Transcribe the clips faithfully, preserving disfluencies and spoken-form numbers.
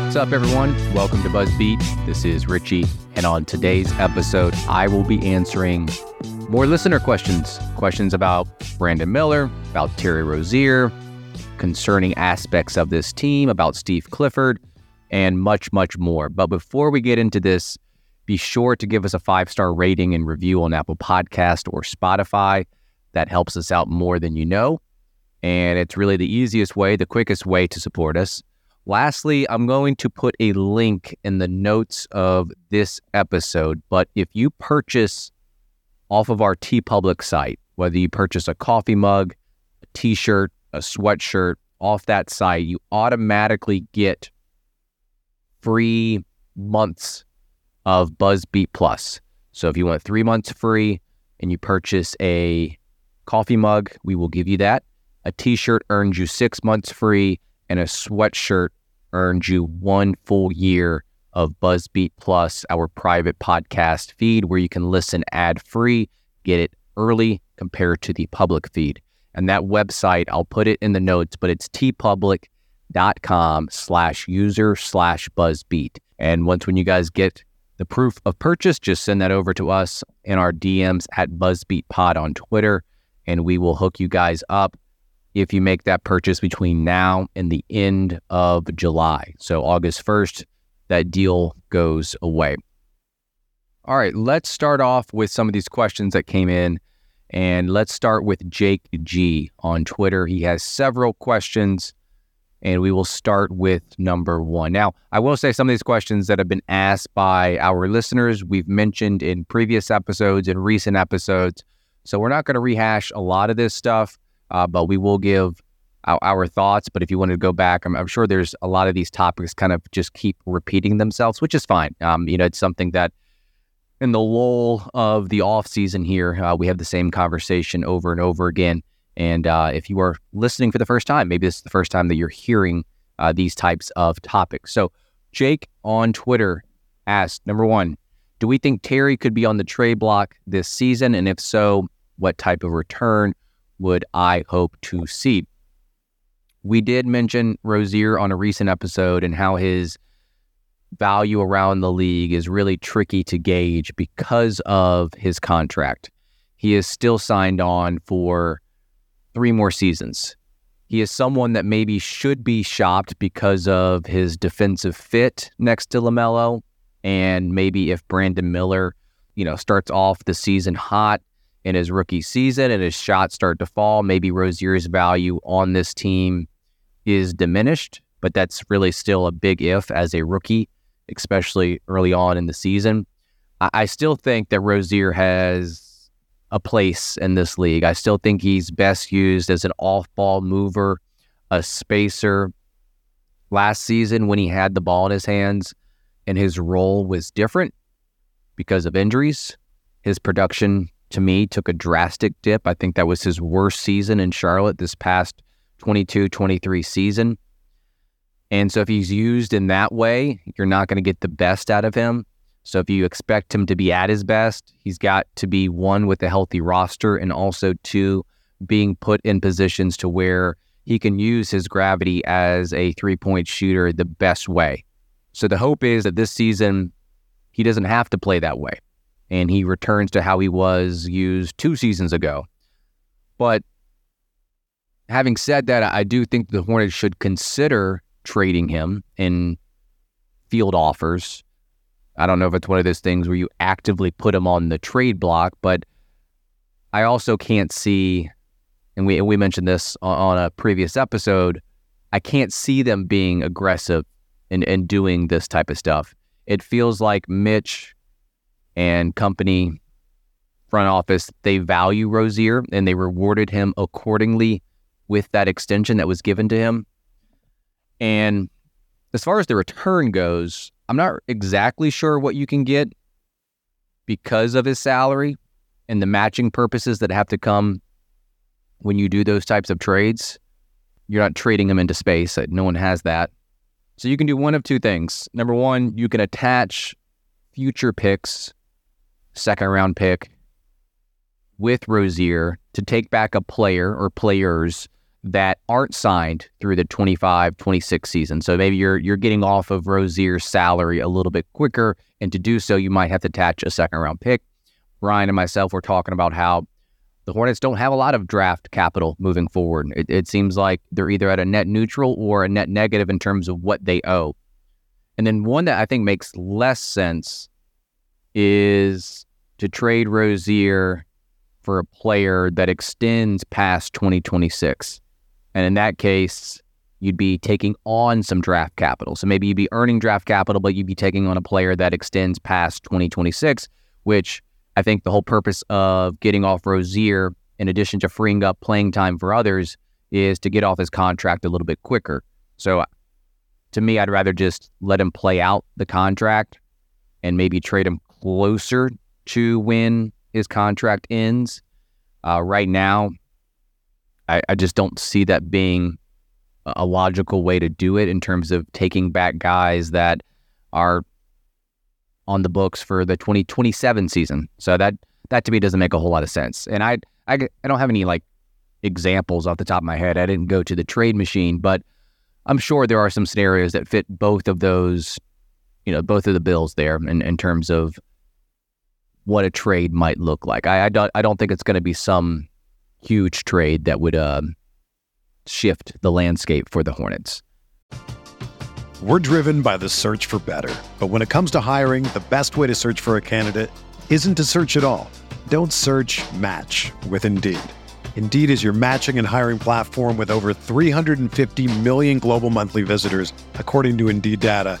What's up, everyone? Welcome to BuzzBeat. This is Richie, and on today's episode, I will be answering more listener questions. Questions about Brandon Miller, about Terry Rozier, concerning aspects of this team, about Steve Clifford, and much, much more. But before we get into this, be sure to give us a five-star rating and review on Apple Podcast or Spotify. That helps us out more than you know, and it's really the easiest way, the quickest way to support us. Lastly, I'm going to put a link in the notes of this episode, but if you purchase off of our TeePublic site, whether you purchase a coffee mug, a t-shirt, a sweatshirt off that site, you automatically get free months of BuzzBeat Plus. So if you want three months free and you purchase a coffee mug, we will give you that. A t-shirt earns you six months free, and a sweatshirt earned you one full year of BuzzBeat Plus, our private podcast feed where you can listen ad-free, get it early compared to the public feed. And that website, I'll put it in the notes, but it's tpublic.com slash user slash BuzzBeat. And once when you guys get the proof of purchase, just send that over to us in our D Ms at BuzzBeatPod on Twitter, and we will hook you guys up if you make that purchase between now and the end of July. So August first, that deal goes away. All right, let's start off with some of these questions that came in. And let's start with Jake G on Twitter. He has several questions, and we will start with number one. Now, I will say some of these questions that have been asked by our listeners, we've mentioned in previous episodes and recent episodes. So we're not going to rehash a lot of this stuff. Uh, but we will give our, our thoughts. But if you want to go back, I'm, I'm sure there's a lot of these topics kind of just keep repeating themselves, which is fine. Um, you know, it's something that in the lull of the off season here, uh, we have the same conversation over and over again. And uh, if you are listening for the first time, maybe this is the first time that you're hearing uh, these types of topics. So Jake on Twitter asked, number one, do we think Terry could be on the trade block this season? And if so, what type of return would I hope to see? We did mention Rozier on a recent episode and how his value around the league is really tricky to gauge because of his contract. He is still signed on for three more seasons. He is someone that maybe should be shopped because of his defensive fit next to LaMelo, and maybe if Brandon Miller, you know, starts off the season hot in his rookie season and his shots start to fall, maybe Rozier's value on this team is diminished, but that's really still a big if as a rookie, especially early on in the season. I, I still think that Rozier has a place in this league. I still think he's best used as an off-ball mover, a spacer. Last season when he had the ball in his hands and his role was different because of injuries, his production to me took a drastic dip. I think that was his worst season in Charlotte this past twenty-two twenty-three season. And so if he's used in that way, you're not going to get the best out of him. So if you expect him to be at his best, he's got to be, one, with a healthy roster, and also, two, being put in positions to where he can use his gravity as a three-point shooter the best way. So the hope is that this season, he doesn't have to play that way, and he returns to how he was used two seasons ago. But having said that, I do think the Hornets should consider trading him in field offers. I don't know if it's one of those things where you actively put him on the trade block, but I also can't see, and we we mentioned this on a previous episode, I can't see them being aggressive and and doing this type of stuff. It feels like Mitch and company, front office, they value Rozier, and they rewarded him accordingly with that extension that was given to him. And as far as the return goes, I'm not exactly sure what you can get because of his salary and the matching purposes that have to come when you do those types of trades. You're not trading them into space. No one has that. So you can do one of two things. Number one, you can attach future picks, second round pick, with Rozier to take back a player or players that aren't signed through the twenty-five twenty-six season. So maybe you're you're getting off of Rozier's salary a little bit quicker, and to do so, you might have to attach a second-round pick. Ryan and myself were talking about how the Hornets don't have a lot of draft capital moving forward. It, it seems like they're either at a net neutral or a net negative in terms of what they owe. And then one that I think makes less sense is to trade Rozier for a player that extends past twenty twenty-six. And in that case, you'd be taking on some draft capital. So maybe you'd be earning draft capital, but you'd be taking on a player that extends past twenty twenty-six, which I think the whole purpose of getting off Rozier, in addition to freeing up playing time for others, is to get off his contract a little bit quicker. So to me, I'd rather just let him play out the contract and maybe trade him closer to when his contract ends. Uh, right now, I, I just don't see that being a logical way to do it in terms of taking back guys that are on the books for the twenty twenty-seven season. So that that to me doesn't make a whole lot of sense. And I, I, I don't have any like examples off the top of my head. I didn't go to the trade machine, but I'm sure there are some scenarios that fit both of those, you know, both of the bills there in, in terms of what a trade might look like. I, I don't I don't think it's going to be some huge trade that would um, shift the landscape for the Hornets. We're driven by the search for better. But when it comes to hiring, the best way to search for a candidate isn't to search at all. Don't search, match with Indeed. Indeed is your matching and hiring platform with over three hundred fifty million global monthly visitors, according to Indeed data,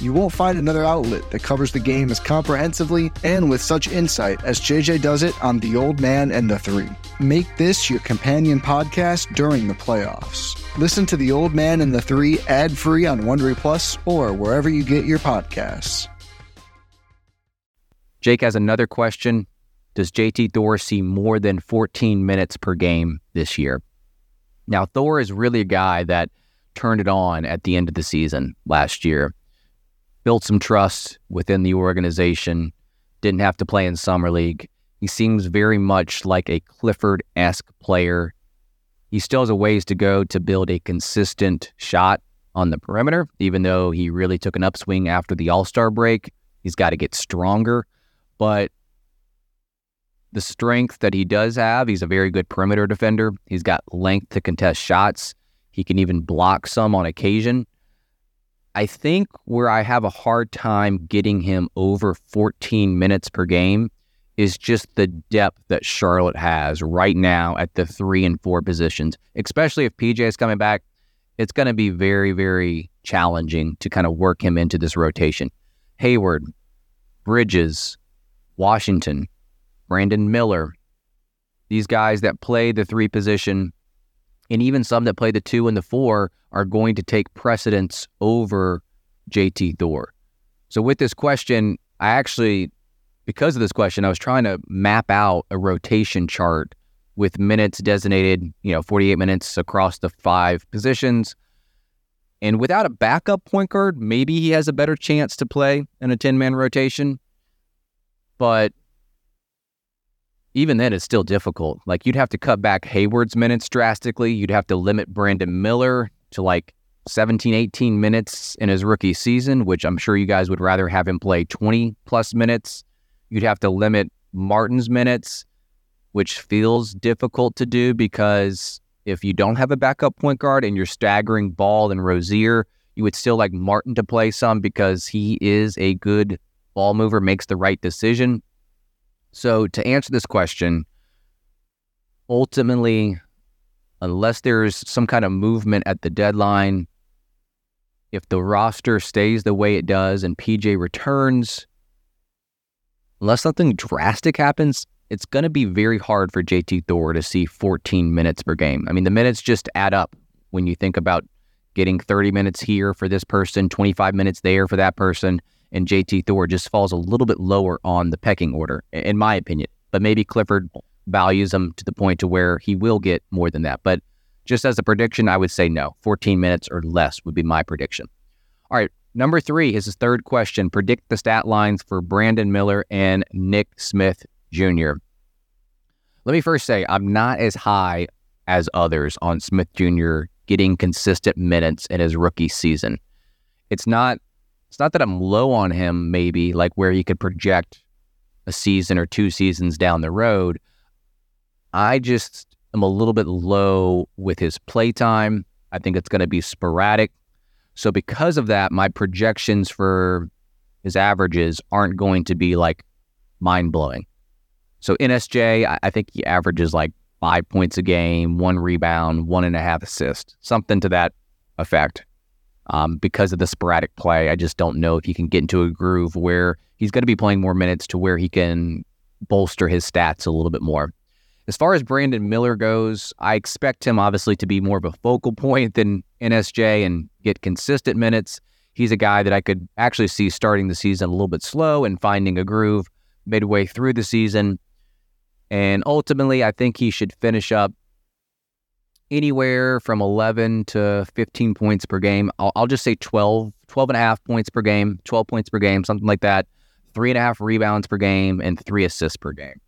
You won't find another outlet that covers the game as comprehensively and with such insight as J J does it on The Old Man and the Three. Make this your companion podcast during the playoffs. Listen to The Old Man and the Three ad-free on Wondery Plus or wherever you get your podcasts. Jake has another question. Does J T Thor see more than fourteen minutes per game this year? Now, Thor is really a guy that turned it on at the end of the season last year, built some trust within the organization, didn't have to play in Summer League. He seems very much like a Clifford-esque player. He still has a ways to go to build a consistent shot on the perimeter, even though he really took an upswing after the All-Star break. He's got to get stronger, but the strength that he does have, he's a very good perimeter defender. He's got length to contest shots. He can even block some on occasion. I think where I have a hard time getting him over fourteen minutes per game is just the depth that Charlotte has right now at the three and four positions, especially if P J is coming back. It's going to be very, very challenging to kind of work him into this rotation. Hayward, Bridges, Washington, Brandon Miller, these guys that play the three position, and even some that play the two and the four, are going to take precedence over J T Thor. So with this question, I actually, because of this question, I was trying to map out a rotation chart with minutes designated, you know, forty-eight minutes across the five positions. And without a backup point guard, maybe he has a better chance to play in a ten-man rotation. But even then, it's still difficult. Like, you'd have to cut back Hayward's minutes drastically. You'd have to limit Brandon Miller to, like, seventeen, eighteen minutes in his rookie season, which I'm sure you guys would rather have him play twenty-plus minutes. You'd have to limit Martin's minutes, which feels difficult to do because if you don't have a backup point guard and you're staggering Ball and Rozier, you would still like Martin to play some because he is a good ball mover, makes the right decision. So to answer this question, ultimately, unless there's some kind of movement at the deadline, if the roster stays the way it does and P J returns, unless something drastic happens, it's going to be very hard for J T Thor to see fourteen minutes per game. I mean, the minutes just add up when you think about getting thirty minutes here for this person, twenty-five minutes there for that person, and J T Thor just falls a little bit lower on the pecking order, in my opinion. But maybe Clifford values him to the point to where he will get more than that. But just as a prediction, I would say no. fourteen minutes or less would be my prediction. All right, number three is his third question. Predict the stat lines for Brandon Miller and Nick Smith Junior Let me first say, I'm not as high as others on Smith Junior getting consistent minutes in his rookie season. It's not it's not that I'm low on him, maybe, like where he could project a season or two seasons down the road. I just am a little bit low with his play time. I think it's going to be sporadic. So because of that, my projections for his averages aren't going to be like mind-blowing. So N S J, I think he averages like five points a game, one rebound, one and a half assists, something to that effect. Um, because of the sporadic play, I just don't know if he can get into a groove where he's going to be playing more minutes to where he can bolster his stats a little bit more. As far as Brandon Miller goes, I expect him obviously to be more of a focal point than N S J and get consistent minutes. He's a guy that I could actually see starting the season a little bit slow and finding a groove midway through the season. And ultimately, I think he should finish up anywhere from eleven to fifteen points per game. I'll, I'll just say twelve, twelve and a half points per game, twelve points per game, something like that, three and a half rebounds per game, and three assists per game.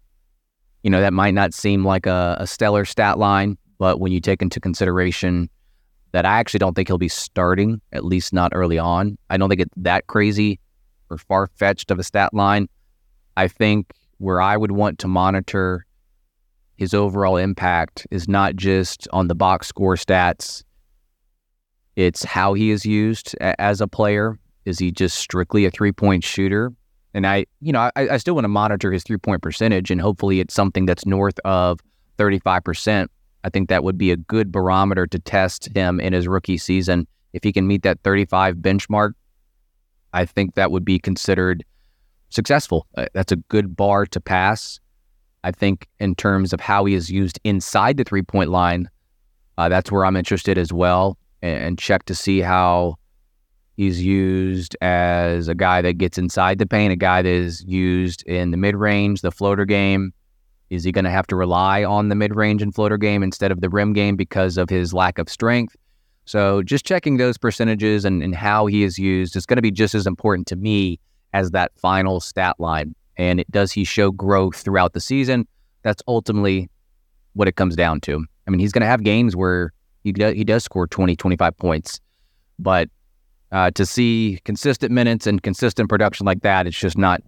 You know, that might not seem like a, a stellar stat line, but when you take into consideration that I actually don't think he'll be starting, at least not early on, I don't think it's that crazy or far-fetched of a stat line. I think where I would want to monitor his overall impact is not just on the box score stats. It's how he is used as a player. Is he just strictly a three-point shooter? And I, you know, I, I still want to monitor his three-point percentage, and hopefully it's something that's north of thirty-five percent. I think that would be a good barometer to test him in his rookie season. If he can meet that thirty-five benchmark, I think that would be considered successful. That's a good bar to pass. I think in terms of how he is used inside the three-point line, uh, that's where I'm interested as well, and, and check to see how He's used as a guy that gets inside the paint, a guy that is used in the mid-range, the floater game. Is he going to have to rely on the mid-range and floater game instead of the rim game because of his lack of strength? So just checking those percentages and, and how he is used is going to be just as important to me as that final stat line. And it, does he show growth throughout the season? That's ultimately what it comes down to. I mean, he's going to have games where he, do, he does score twenty, twenty-five points, but Uh, to see consistent minutes and consistent production like that, it's just not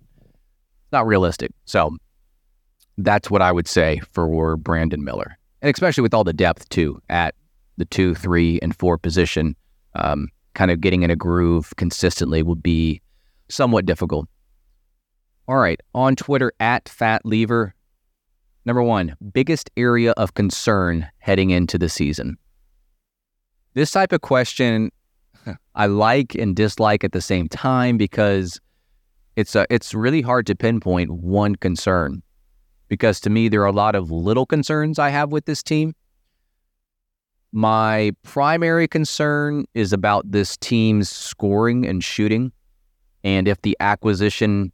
not realistic. So that's what I would say for Brandon Miller. And especially with all the depth, too, at the two, three, and four position, um, kind of getting in a groove consistently would be somewhat difficult. All right, on Twitter, at FatLever, number one, biggest area of concern heading into the season. This type of question I like and dislike at the same time because it's a, it's really hard to pinpoint one concern, because to me there are a lot of little concerns I have with this team. My primary concern is about this team's scoring and shooting, and if the acquisition,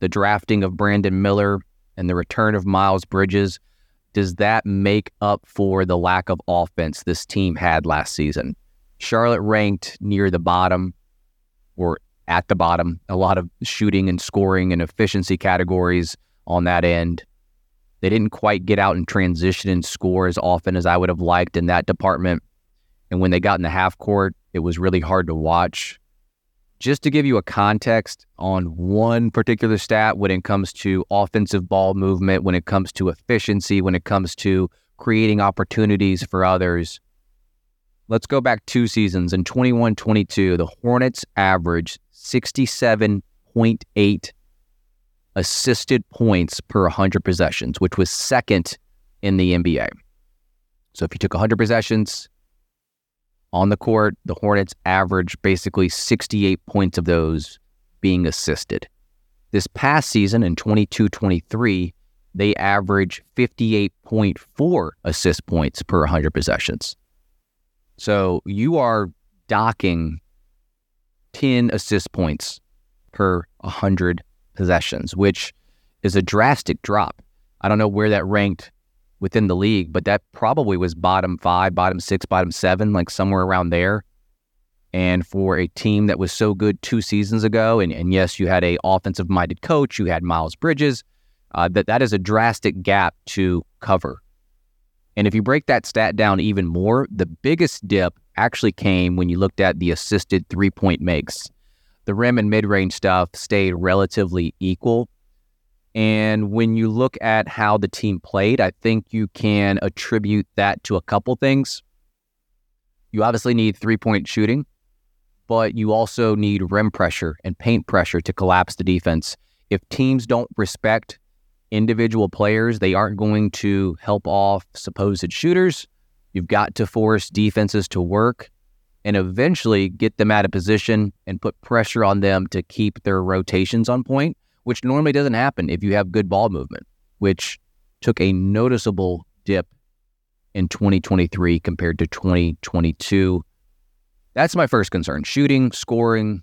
the drafting of Brandon Miller and the return of Miles Bridges, does that make up for the lack of offense this team had last season? Charlotte ranked near the bottom, or at the bottom, a lot of shooting and scoring and efficiency categories on that end. They didn't quite get out and transition and score as often as I would have liked in that department. And when they got in the half court, it was really hard to watch. Just to give you a context on one particular stat when it comes to offensive ball movement, when it comes to efficiency, when it comes to creating opportunities for others, let's go back two seasons. In twenty-one twenty-two, the Hornets averaged sixty-seven point eight assisted points per one hundred possessions, which was second in the N B A. So if you took one hundred possessions on the court, the Hornets averaged basically sixty-eight points of those being assisted. This past season, in twenty-two twenty-three, they averaged fifty-eight point four assist points per one hundred possessions. So you are docking ten assist points per one hundred possessions, which is a drastic drop. I don't know where that ranked within the league, but that probably was bottom five, bottom six, bottom seven, like somewhere around there. And for a team that was so good two seasons ago, and, and yes, you had an offensive-minded coach, you had Miles Bridges, uh, that, that is a drastic gap to cover. And if you break that stat down even more, the biggest dip actually came when you looked at the assisted three-point makes. The rim and mid-range stuff stayed relatively equal. And when you look at how the team played, I think you can attribute that to a couple things. You obviously need three-point shooting, but you also need rim pressure and paint pressure to collapse the defense. If teams don't respect individual players, they aren't going to help off supposed shooters. You've got to force defenses to work and eventually get them out of position and put pressure on them to keep their rotations on point, which normally doesn't happen if you have good ball movement, which took a noticeable dip in twenty twenty-three compared to twenty twenty-two. That's my first concern: shooting, scoring,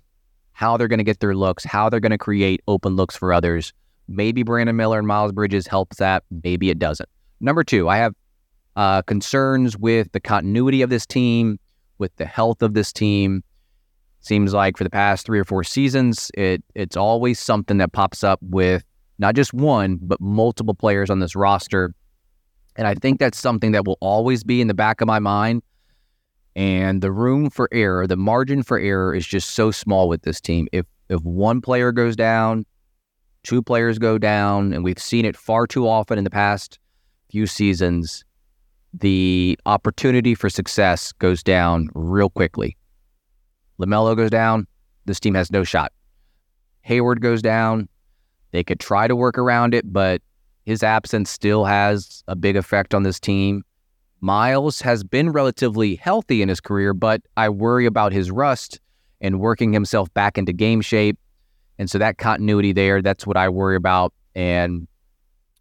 how they're going to get their looks, how they're going to create open looks for others. Maybe Brandon Miller and Miles Bridges helps that. Maybe it doesn't. Number two, I have uh, concerns with the continuity of this team, with the health of this team. Seems like for the past three or four seasons, it it's always something that pops up with not just one, but multiple players on this roster. And I think that's something that will always be in the back of my mind. And the room for error, the margin for error is just so small with this team. If if one player goes down, two players go down, and we've seen it far too often in the past few seasons, the opportunity for success goes down real quickly. LaMelo goes down, this team has no shot. Hayward goes down, they could try to work around it, but his absence still has a big effect on this team. Miles has been relatively healthy in his career, but I worry about his rust and working himself back into game shape. And so that continuity there, that's what I worry about. And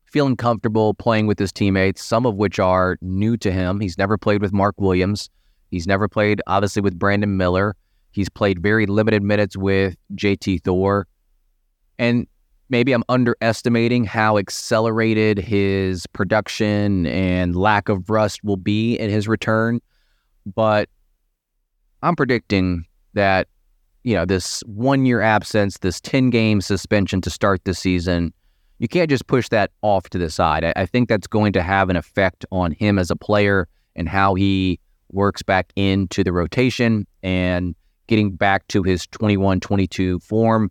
feeling comfortable playing with his teammates, some of which are new to him. He's never played with Mark Williams. He's never played, obviously, with Brandon Miller. He's played very limited minutes with J T Thor. And maybe I'm underestimating how accelerated his production and lack of rust will be in his return. But I'm predicting that, you know, this one-year absence, this ten-game suspension to start the season, you can't just push that off to the side. I, I think that's going to have an effect on him as a player and how he works back into the rotation and getting back to his twenty-one twenty-two form.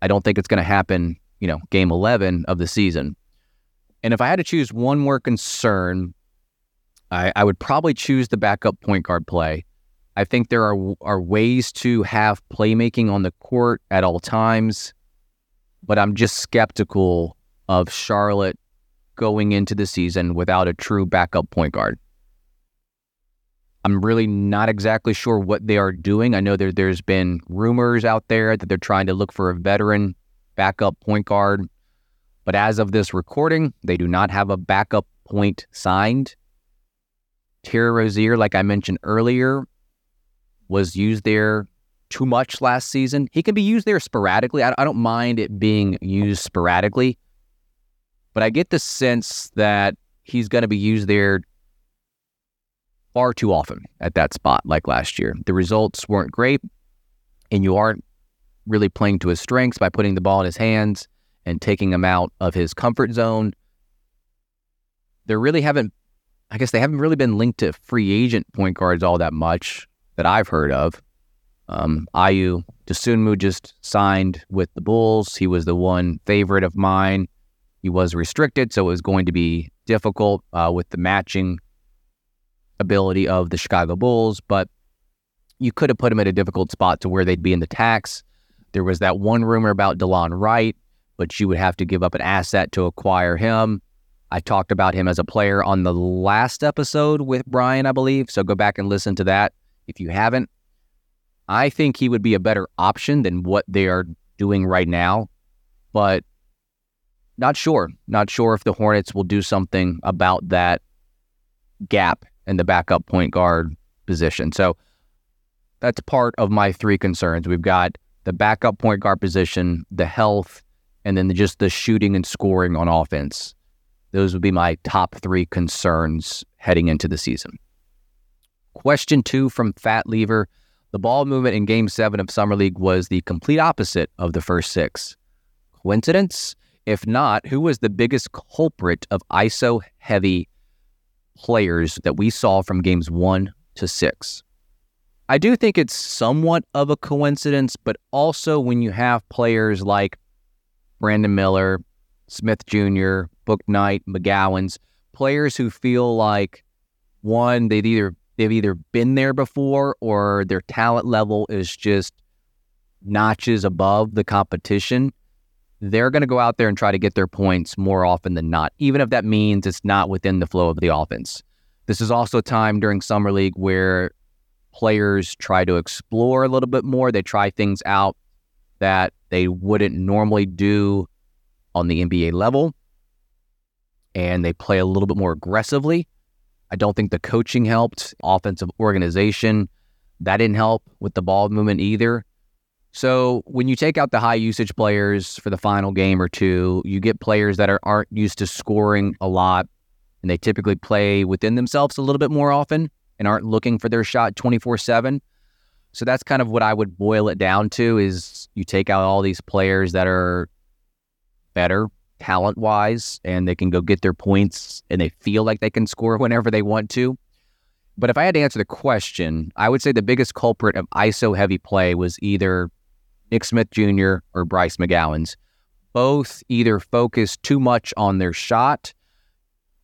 I don't think it's going to happen, you know, game eleven of the season. And if I had to choose one more concern, I, I would probably choose the backup point guard play. I think there are are ways to have playmaking on the court at all times, but I'm just skeptical of Charlotte going into the season without a true backup point guard. I'm really not exactly sure what they are doing. I know there, there's been rumors out there that they're trying to look for a veteran backup point guard, but as of this recording, they do not have a backup point signed. Terry Rozier, like I mentioned earlier, was used there too much last season. He can be used there sporadically. I, I don't mind it being used sporadically, but I get the sense that he's going to be used there far too often at that spot like last year. The results weren't great, and you aren't really playing to his strengths by putting the ball in his hands and taking him out of his comfort zone. There really haven't, I guess they haven't really been linked to free agent point guards all that much that I've heard of. Um, Ayu Dosunmu just signed with the Bulls. He was the one favorite of mine. He was restricted, so it was going to be difficult uh, with the matching ability of the Chicago Bulls, but you could have put him at a difficult spot to where they'd be in the tax. There was that one rumor about DeLon Wright, but you would have to give up an asset to acquire him. I talked about him as a player on the last episode with Brian, I believe, so go back and listen to that if you haven't. I think he would be a better option than what they are doing right now, but not sure. Not sure if the Hornets will do something about that gap in the backup point guard position. So that's part of my three concerns. We've got the backup point guard position, the health, and then just the shooting and scoring on offense. Those would be my top three concerns heading into the season. Question two from Fat Lever. The ball movement in Game seven of Summer League was the complete opposite of the first six. Coincidence? If not, who was the biggest culprit of I S O-heavy players that we saw from Games one to six? I do think it's somewhat of a coincidence, but also when you have players like Brandon Miller, Smith Junior, Book Knight, McGowans, players who feel like, one, they've either... They've either been there before or their talent level is just notches above the competition. They're going to go out there and try to get their points more often than not, even if that means it's not within the flow of the offense. This is also a time during Summer League where players try to explore a little bit more. They try things out that they wouldn't normally do on the N B A level, and they play a little bit more aggressively. I don't think the coaching helped. Offensive organization, that didn't help with the ball movement either. So when you take out the high usage players for the final game or two, you get players that are, aren't used to scoring a lot, and they typically play within themselves a little bit more often and aren't looking for their shot twenty-four seven. So that's kind of what I would boil it down to is you take out all these players that are better talent-wise, and they can go get their points, and they feel like they can score whenever they want to. But if I had to answer the question, I would say the biggest culprit of I S O-heavy play was either Nick Smith Junior or Bryce McGowans. Both either focused too much on their shot,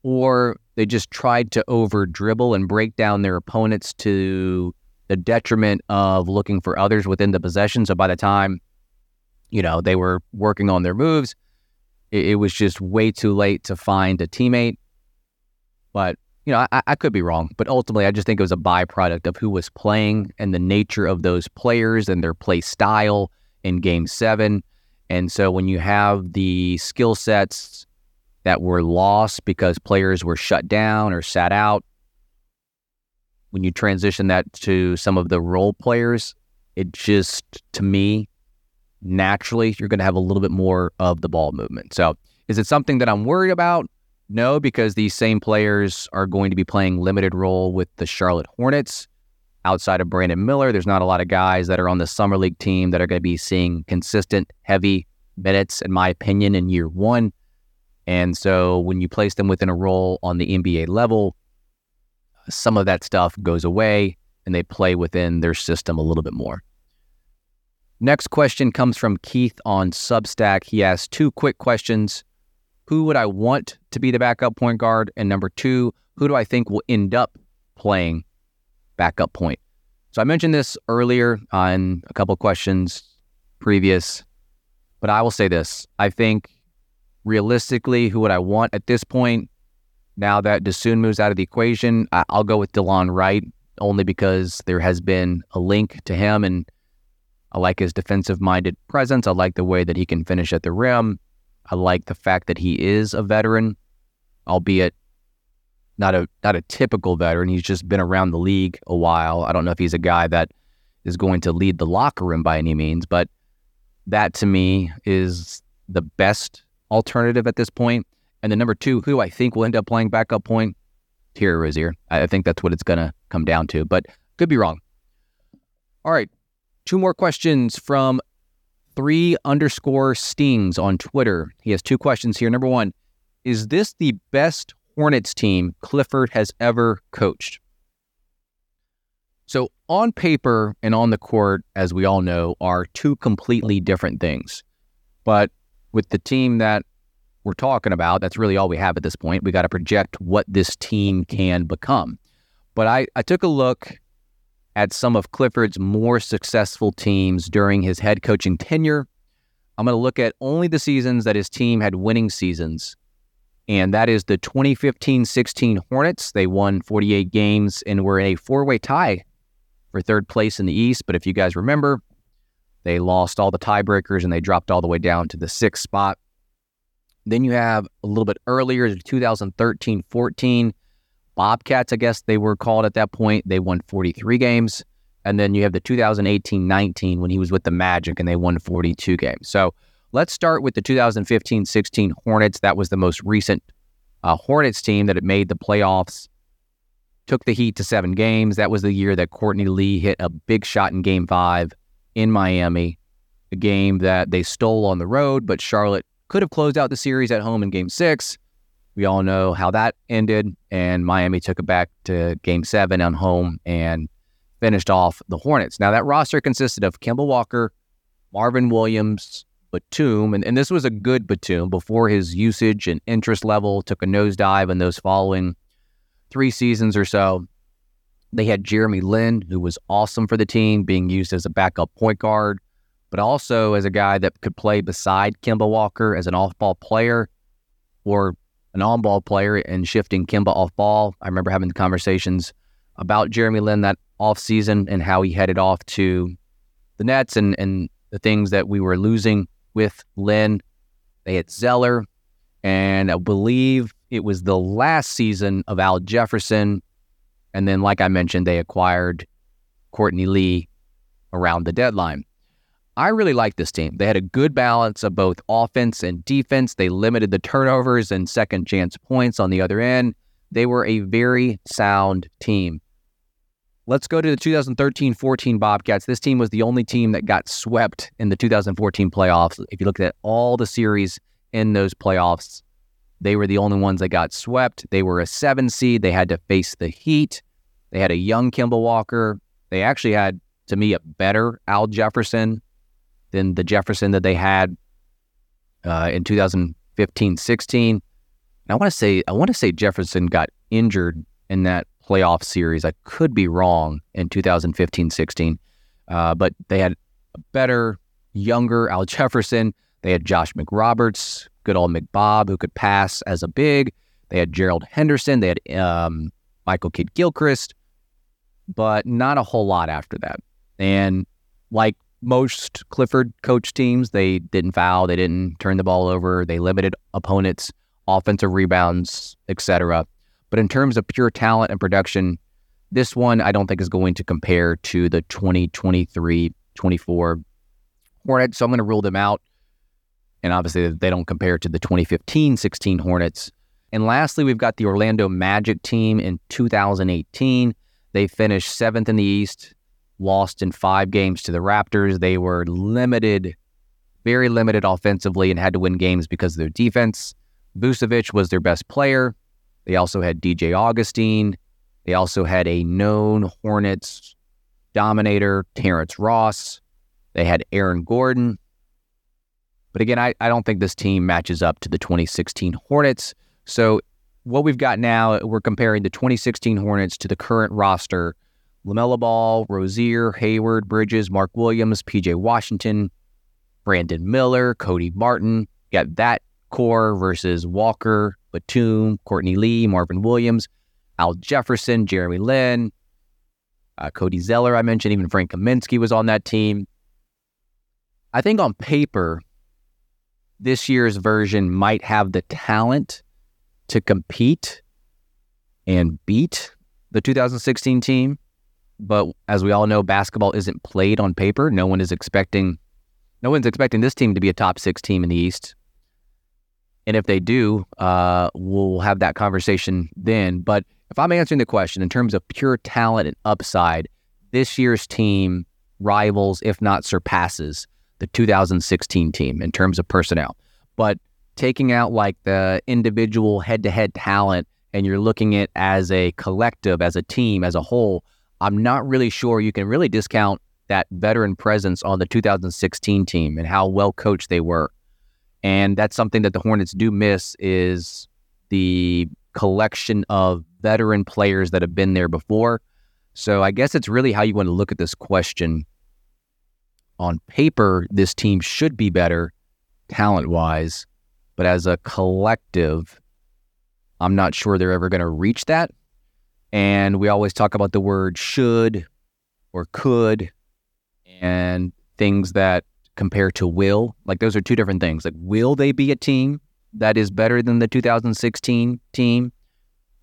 or they just tried to over-dribble and break down their opponents to the detriment of looking for others within the possession. So by the time, you know, they were working on their moves, it was just way too late to find a teammate. But, you know, I, I could be wrong. But ultimately, I just think it was a byproduct of who was playing and the nature of those players and their play style in Game seven. And so when you have the skill sets that were lost because players were shut down or sat out, when you transition that to some of the role players, It just, to me, naturally, you're going to have a little bit more of the ball movement. So is it something that I'm worried about? No, because these same players are going to be playing limited role with the Charlotte Hornets. Outside of Brandon Miller, there's not a lot of guys that are on the Summer League team that are going to be seeing consistent, heavy minutes, in my opinion, in year one. And so when you place them within a role on the N B A level, some of that stuff goes away and they play within their system a little bit more. Next question comes from Keith on Substack. He asks two quick questions. Who would I want to be the backup point guard? And number two, who do I think will end up playing backup point? So I mentioned this earlier on a couple of questions previous, but I will say this. I think realistically, who would I want at this point? Now that DeSoon moves out of the equation, I'll go with DeLon Wright only because there has been a link to him and I like his defensive-minded presence. I like the way that he can finish at the rim. I like the fact that he is a veteran, albeit not a not a typical veteran. He's just been around the league a while. I don't know if he's a guy that is going to lead the locker room by any means, but that to me is the best alternative at this point. And then number two, who I think will end up playing backup point, Terry Rozier. I think that's what it's going to come down to, but could be wrong. All right. Two more questions from three underscore stings on Twitter. He has two questions here. Number one, is this the best Hornets team Clifford has ever coached? So on paper and on the court, as we all know, are two completely different things. But with the team that we're talking about, that's really all we have at this point. We got to project what this team can become. But I, I took a look at some of Clifford's more successful teams during his head coaching tenure. I'm going to look at only the seasons that his team had winning seasons, and that is the twenty fifteen sixteen Hornets. They won forty-eight games and were in a four-way tie for third place in the East, but if you guys remember, they lost all the tiebreakers and they dropped all the way down to the sixth spot. Then you have a little bit earlier, twenty thirteen fourteen, Bobcats, I guess they were called at that point. They won forty-three games. And then you have the two thousand eighteen nineteen when he was with the Magic and they won forty-two games. So let's start with the two thousand fifteen sixteen Hornets. That was the most recent uh, Hornets team that had made the playoffs, took the Heat to seven games. That was the year that Courtney Lee hit a big shot in game five in Miami, a game that they stole on the road, but Charlotte could have closed out the series at home in game six. We all know how that ended, and Miami took it back to game seven on home and finished off the Hornets. Now, that roster consisted of Kemba Walker, Marvin Williams, Batum, and, and this was a good Batum before his usage and interest level took a nosedive in those following three seasons or so. They had Jeremy Lin, who was awesome for the team, being used as a backup point guard, but also as a guy that could play beside Kemba Walker as an off-ball player or an on-ball player and shifting Kemba off-ball. I remember having conversations about Jeremy Lin that off-season and how he headed off to the Nets and, and the things that we were losing with Lin. They had Zeller, and I believe it was the last season of Al Jefferson. And then, like I mentioned, they acquired Courtney Lee around the deadline. I really liked this team. They had a good balance of both offense and defense. They limited the turnovers and second chance points on the other end. They were a very sound team. Let's go to the two thousand thirteen fourteen Bobcats. This team was the only team that got swept in the two thousand fourteen playoffs. If you looked at all the series in those playoffs, they were the only ones that got swept. They were a seven seed. They had to face the Heat. They had a young Kemba Walker. They actually had, to me, a better Al Jefferson than the Jefferson that they had uh, in two thousand fifteen sixteen. And I want to say I want to say Jefferson got injured in that playoff series. I could be wrong in two thousand fifteen sixteen, uh, but they had a better, younger Al Jefferson. They had Josh McRoberts, good old McBob, who could pass as a big. They had Gerald Henderson. They had um, Michael Kidd-Gilchrist, but not a whole lot after that. And like most Clifford coach teams, they didn't foul, they didn't turn the ball over, they limited opponents' offensive rebounds, et cetera. But in terms of pure talent and production, this one I don't think is going to compare to the twenty twenty-three twenty-four Hornets. So I'm going to rule them out. And obviously they don't compare to the twenty fifteen sixteen Hornets. And lastly, we've got the Orlando Magic team in two thousand eighteen. They finished seventh in the East, lost in five games to the Raptors. They were limited, very limited offensively, and had to win games because of their defense. Vucevic was their best player. They also had D J Augustine. They also had a known Hornets dominator, Terrence Ross. They had Aaron Gordon. But again, I, I don't think this team matches up to the twenty sixteen Hornets. So what we've got now, we're comparing the twenty sixteen Hornets to the current roster. LaMelo Ball, Rozier, Hayward, Bridges, Mark Williams, P J Washington, Brandon Miller, Cody Martin. You got that core versus Walker, Batum, Courtney Lee, Marvin Williams, Al Jefferson, Jeremy Lin, uh, Cody Zeller, I mentioned, even Frank Kaminsky was on that team. I think on paper, this year's version might have the talent to compete and beat the two thousand sixteen team. But as we all know, basketball isn't played on paper. No one is expecting, no one's expecting this team to be a top six team in the East. And if they do, uh, we'll have that conversation then. But if I'm answering the question in terms of pure talent and upside, this year's team rivals, if not surpasses, the two thousand sixteen team in terms of personnel. But taking out like the individual head-to-head talent and you're looking at as a collective, as a team, as a whole, I'm not really sure you can really discount that veteran presence on the two thousand sixteen team and how well coached they were. And that's something that the Hornets do miss, is the collection of veteran players that have been there before. So I guess it's really how you want to look at this question. On paper, this team should be better talent-wise, but as a collective, I'm not sure they're ever going to reach that. And we always talk about the word should or could and things that compare to will. Like, those are two different things. Like, will they be a team that is better than the two thousand sixteen team?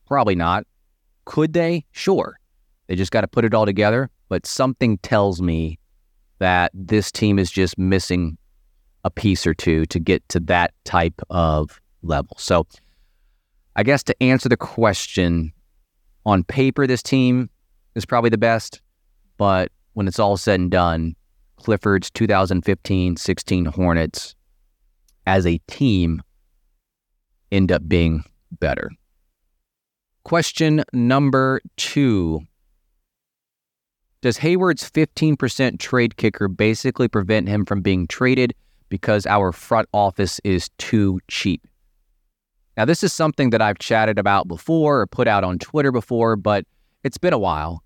Probably not. Could they? Sure. They just got to put it all together. But something tells me that this team is just missing a piece or two to get to that type of level. So I guess to answer the question, on paper, this team is probably the best, but when it's all said and done, Clifford's two thousand fifteen sixteen Hornets as a team end up being better. Question number two. Does Hayward's fifteen percent trade kicker basically prevent him from being traded because our front office is too cheap? Now, this is something that I've chatted about before or put out on Twitter before, but it's been a while.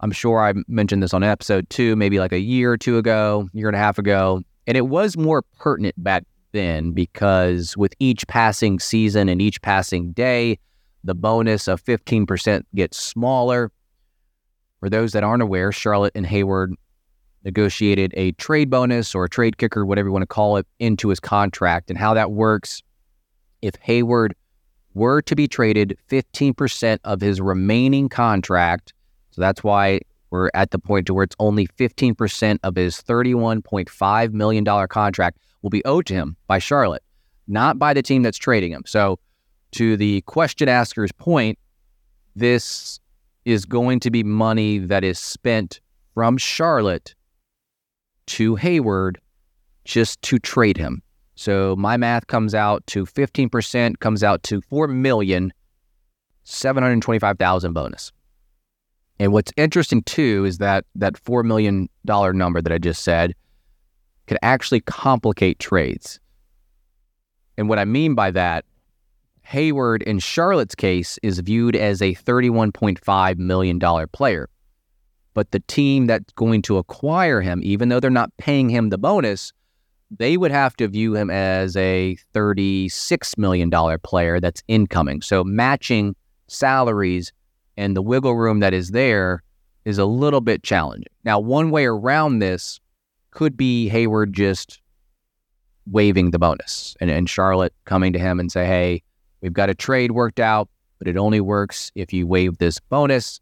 I'm sure I mentioned this on episode two, maybe like a year or two ago, year and a half ago. And it was more pertinent back then because with each passing season and each passing day, the bonus of fifteen percent gets smaller. For those that aren't aware, Charlotte and Hayward negotiated a trade bonus or a trade kicker, whatever you want to call it, into his contract. And how that works, if Hayward were to be traded, fifteen percent of his remaining contract, so that's why we're at the point to where it's only fifteen percent of his thirty-one point five million dollars contract will be owed to him by Charlotte, not by the team that's trading him. So to the question asker's point, this is going to be money that is spent from Charlotte to Hayward just to trade him. So my math comes out to fifteen percent, comes out to four million seven hundred twenty-five thousand dollars bonus. And what's interesting too is that that four million dollars number that I just said could actually complicate trades. And what I mean by that, Hayward, in Charlotte's case, is viewed as a thirty-one point five million dollars player. But the team that's going to acquire him, even though they're not paying him the bonus, they would have to view him as a thirty-six million dollars player that's incoming. So matching salaries and the wiggle room that is there is a little bit challenging. Now, one way around this could be Hayward just waiving the bonus and, and Charlotte coming to him and say, hey, we've got a trade worked out, but it only works if you waive this bonus.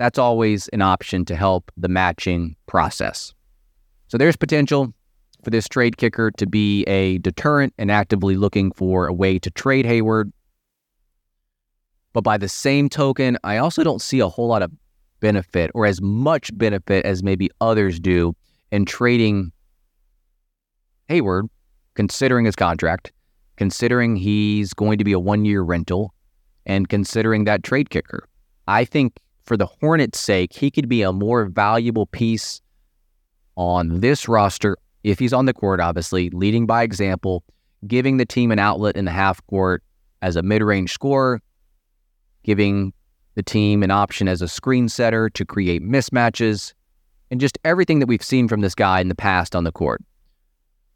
that's always an option to help the matching process. So there's potential for this trade kicker to be a deterrent and actively looking for a way to trade Hayward. But by the same token, I also don't see a whole lot of benefit, or as much benefit as maybe others do, in trading Hayward, considering his contract, considering he's going to be a one-year rental, and considering that trade kicker. I think for the Hornets' sake, he could be a more valuable piece on this roster if he's on the court, obviously, leading by example, giving the team an outlet in the half court as a mid-range scorer, giving the team an option as a screen setter to create mismatches, and just everything that we've seen from this guy in the past on the court.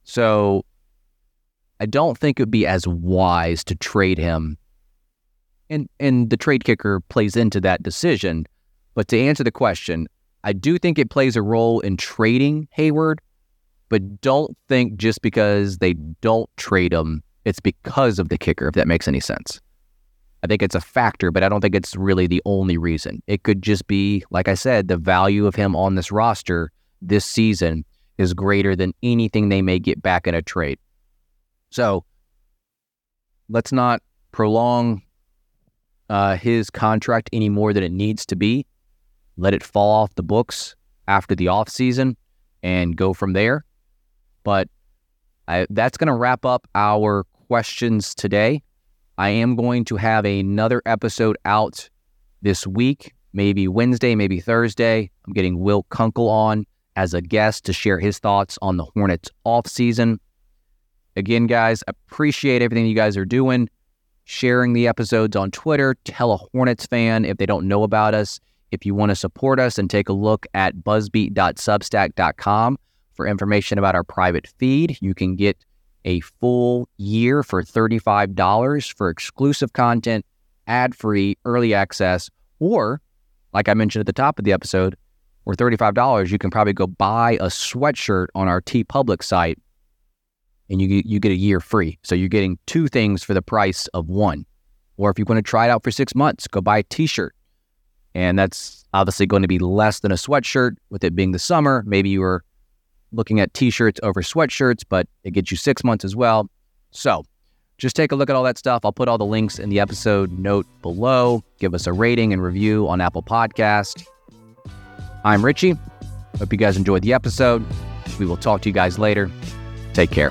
So I don't think it would be as wise to trade him. And and the trade kicker plays into that decision. But to answer the question, I do think it plays a role in trading Hayward, but don't think just because they don't trade him, it's because of the kicker, if that makes any sense. I think it's a factor, but I don't think it's really the only reason. It could just be, like I said, the value of him on this roster this season is greater than anything they may get back in a trade. So let's not prolong uh, his contract any more than it needs to be. Let it fall off the books after the offseason and go from there. But I, that's going to wrap up our questions today. I am going to have another episode out this week, maybe Wednesday, maybe Thursday. I'm getting Will Kunkel on as a guest to share his thoughts on the Hornets offseason. Again, guys, appreciate everything you guys are doing, sharing the episodes on Twitter. Tell a Hornets fan if they don't know about us. If you want to support us, and take a look at buzzbeat dot substack dot com for information about our private feed. You can get a full year for thirty-five dollars for exclusive content, ad-free, early access, or, like I mentioned at the top of the episode, for thirty-five dollars, you can probably go buy a sweatshirt on our TeePublic site, and you, you get a year free. So you're getting two things for the price of one. Or if you want to try it out for six months, go buy a t-shirt. And that's obviously going to be less than a sweatshirt, with it being the summer. Maybe you were looking at t-shirts over sweatshirts, but it gets you six months as well. So just take a look at all that stuff. I'll put all the links in the episode note below. Give us a rating and review on Apple Podcast. I'm Richie. Hope you guys enjoyed the episode. We will talk to you guys later. Take care.